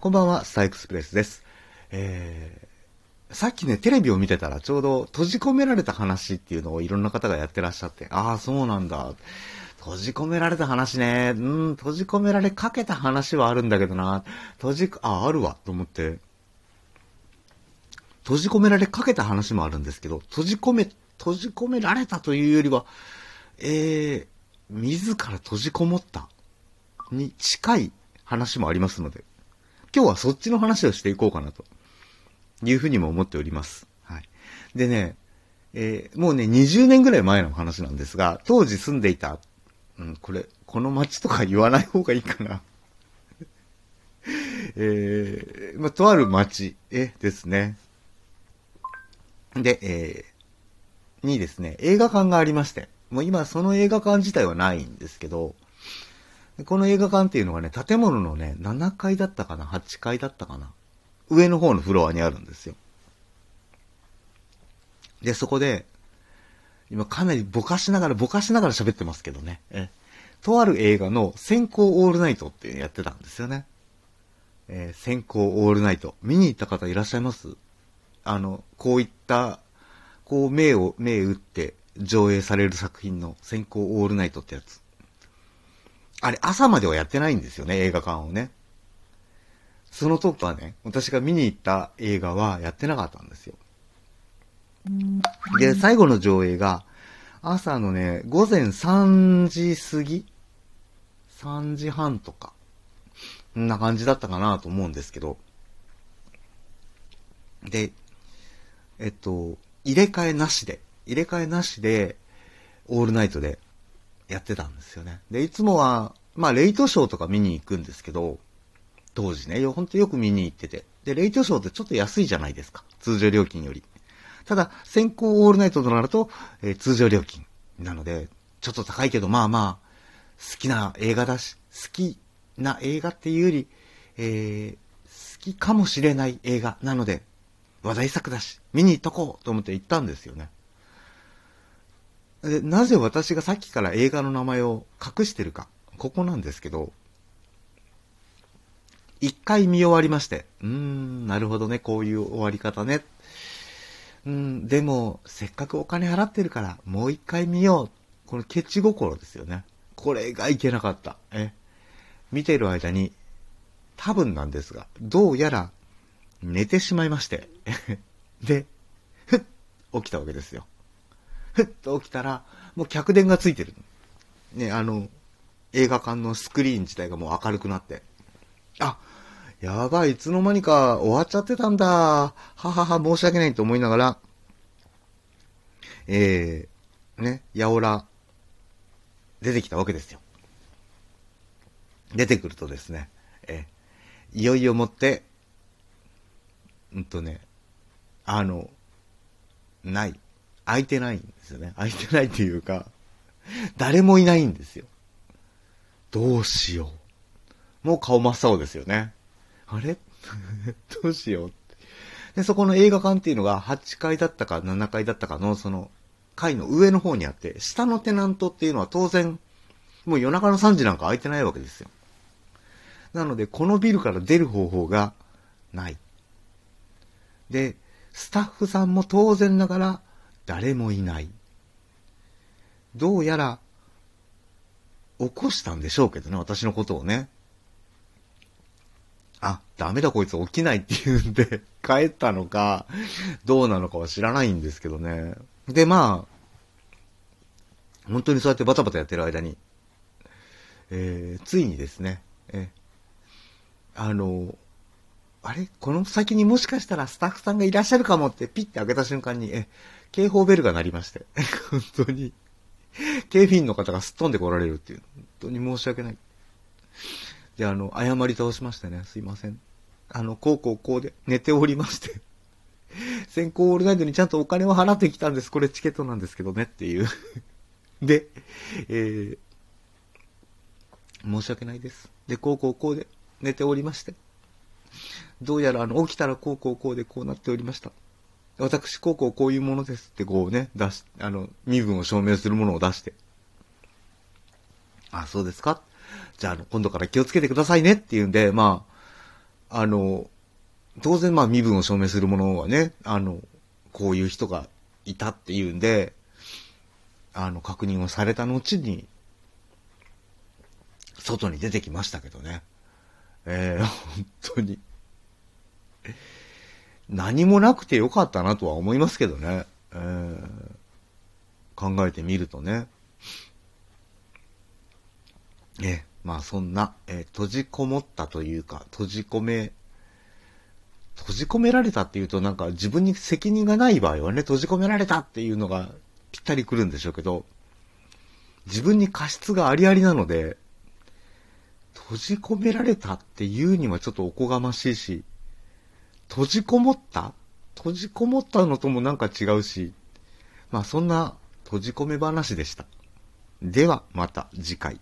こんばんは、スターエクスプレスです。さっきね、テレビを見てたらちょうど閉じ込められた話っていうのをいろんな方がやってらっしゃって、ああ、そうなんだ。閉じ込められた話ね。閉じ込められかけた話はあるんだけどな。あるわ、と思って。閉じ込められかけた話もあるんですけど、閉じ込められたというよりは、自ら閉じこもったに近い話もありますので、今日はそっちの話をしていこうかなというふうにも思っております。はい。でね、もうね、20年ぐらい前の話なんですが、当時住んでいた、この町とか言わない方がいいかな。とある町ですね。で、にですね、映画館がありまして、もう今その映画館自体はないんですけど、この映画館っていうのがね、建物のね、7階だったかな、8階だったかな、上の方のフロアにあるんですよ。で、そこで、今かなりぼかしながら喋ってますけどね、とある映画の閃光オールナイトっていうのやってたんですよね。閃光オールナイト。見に行った方いらっしゃいます？こういった、目打って上映される作品の閃光オールナイトってやつ。あれ、朝まではやってないんですよね、映画館をね。その時はね、私が見に行った映画はやってなかったんですよ。で、最後の上映が、朝のね、午前3時過ぎ ?3 時半とか。こんな感じだったかなと思うんですけど。で、入れ替えなしで、オールナイトで、やってたんですよね。で、いつもは、レイトショーとか見に行くんですけど、当時ね、ほんとよく見に行ってて。で、レイトショーってちょっと安いじゃないですか。通常料金より。ただ、閃光オールナイトとなると、通常料金。なので、ちょっと高いけど、好きな映画だし、好きな映画っていうより、好きかもしれない映画なので、話題作だし、見に行っとこうと思って行ったんですよね。で、なぜ私がさっきから映画の名前を隠してるか。ここなんですけど、一回見終わりまして、なるほどね、こういう終わり方ね。でも、せっかくお金払ってるから、もう一回見よう。このケチ心ですよね。これがいけなかった。見てる間に、多分なんですが、どうやら、寝てしまいまして。で、起きたわけですよ。起きたら、もう客電がついてる。ね、映画館のスクリーン自体がもう明るくなって。あ、やばい、いつの間にか終わっちゃってたんだ。ははは、申し訳ないと思いながら、やおら、出てきたわけですよ。出てくるとですね、いよいよもって、ない。空いてないんですよね。空いてないっていうか、誰もいないんですよ。どうしよう。もう顔真っ青ですよね。あれどうしよう。で、そこの映画館っていうのが8階だったか7階だったかのその階の上の方にあって、下のテナントっていうのは当然、もう夜中の3時なんか空いてないわけですよ。なので、このビルから出る方法がない。で、スタッフさんも当然ながら、誰もいない。どうやら、起こしたんでしょうけどね、私のことをね。あ、ダメだこいつ起きないって言うんで、帰ったのか、どうなのかは知らないんですけどね。で、本当にそうやってバタバタやってる間に、ついにですね、あれこの先にもしかしたらスタッフさんがいらっしゃるかもってピッて開けた瞬間に、警報ベルが鳴りまして。本当に。警備員の方がすっ飛んで来られるっていう。本当に申し訳ない。で、謝り倒しましてね。すいません。こうで寝ておりまして。閃光オールナイトにちゃんとお金を払ってきたんです。これチケットなんですけどねっていう。で、申し訳ないです。で、こうで寝ておりまして。どうやら起きたらこうでこうなっておりました。私こういうものですってこうね、出し、身分を証明するものを出して。あ、そうですか。じゃあ今度から気をつけてくださいねっていうんで、当然まあ身分を証明するものはね、こういう人がいたっていうんで、確認をされた後に、外に出てきましたけどね。本当に。何もなくてよかったなとは思いますけどね。考えてみるとね。まあそんな、閉じこもったというか、閉じ込められたっていうとなんか自分に責任がない場合はね、閉じ込められたっていうのがぴったりくるんでしょうけど、自分に過失がありありなので、閉じ込められたっていうにはちょっとおこがましいし、閉じこもったのともなんか違うし、まあそんな閉じ込め話でした。ではまた次回。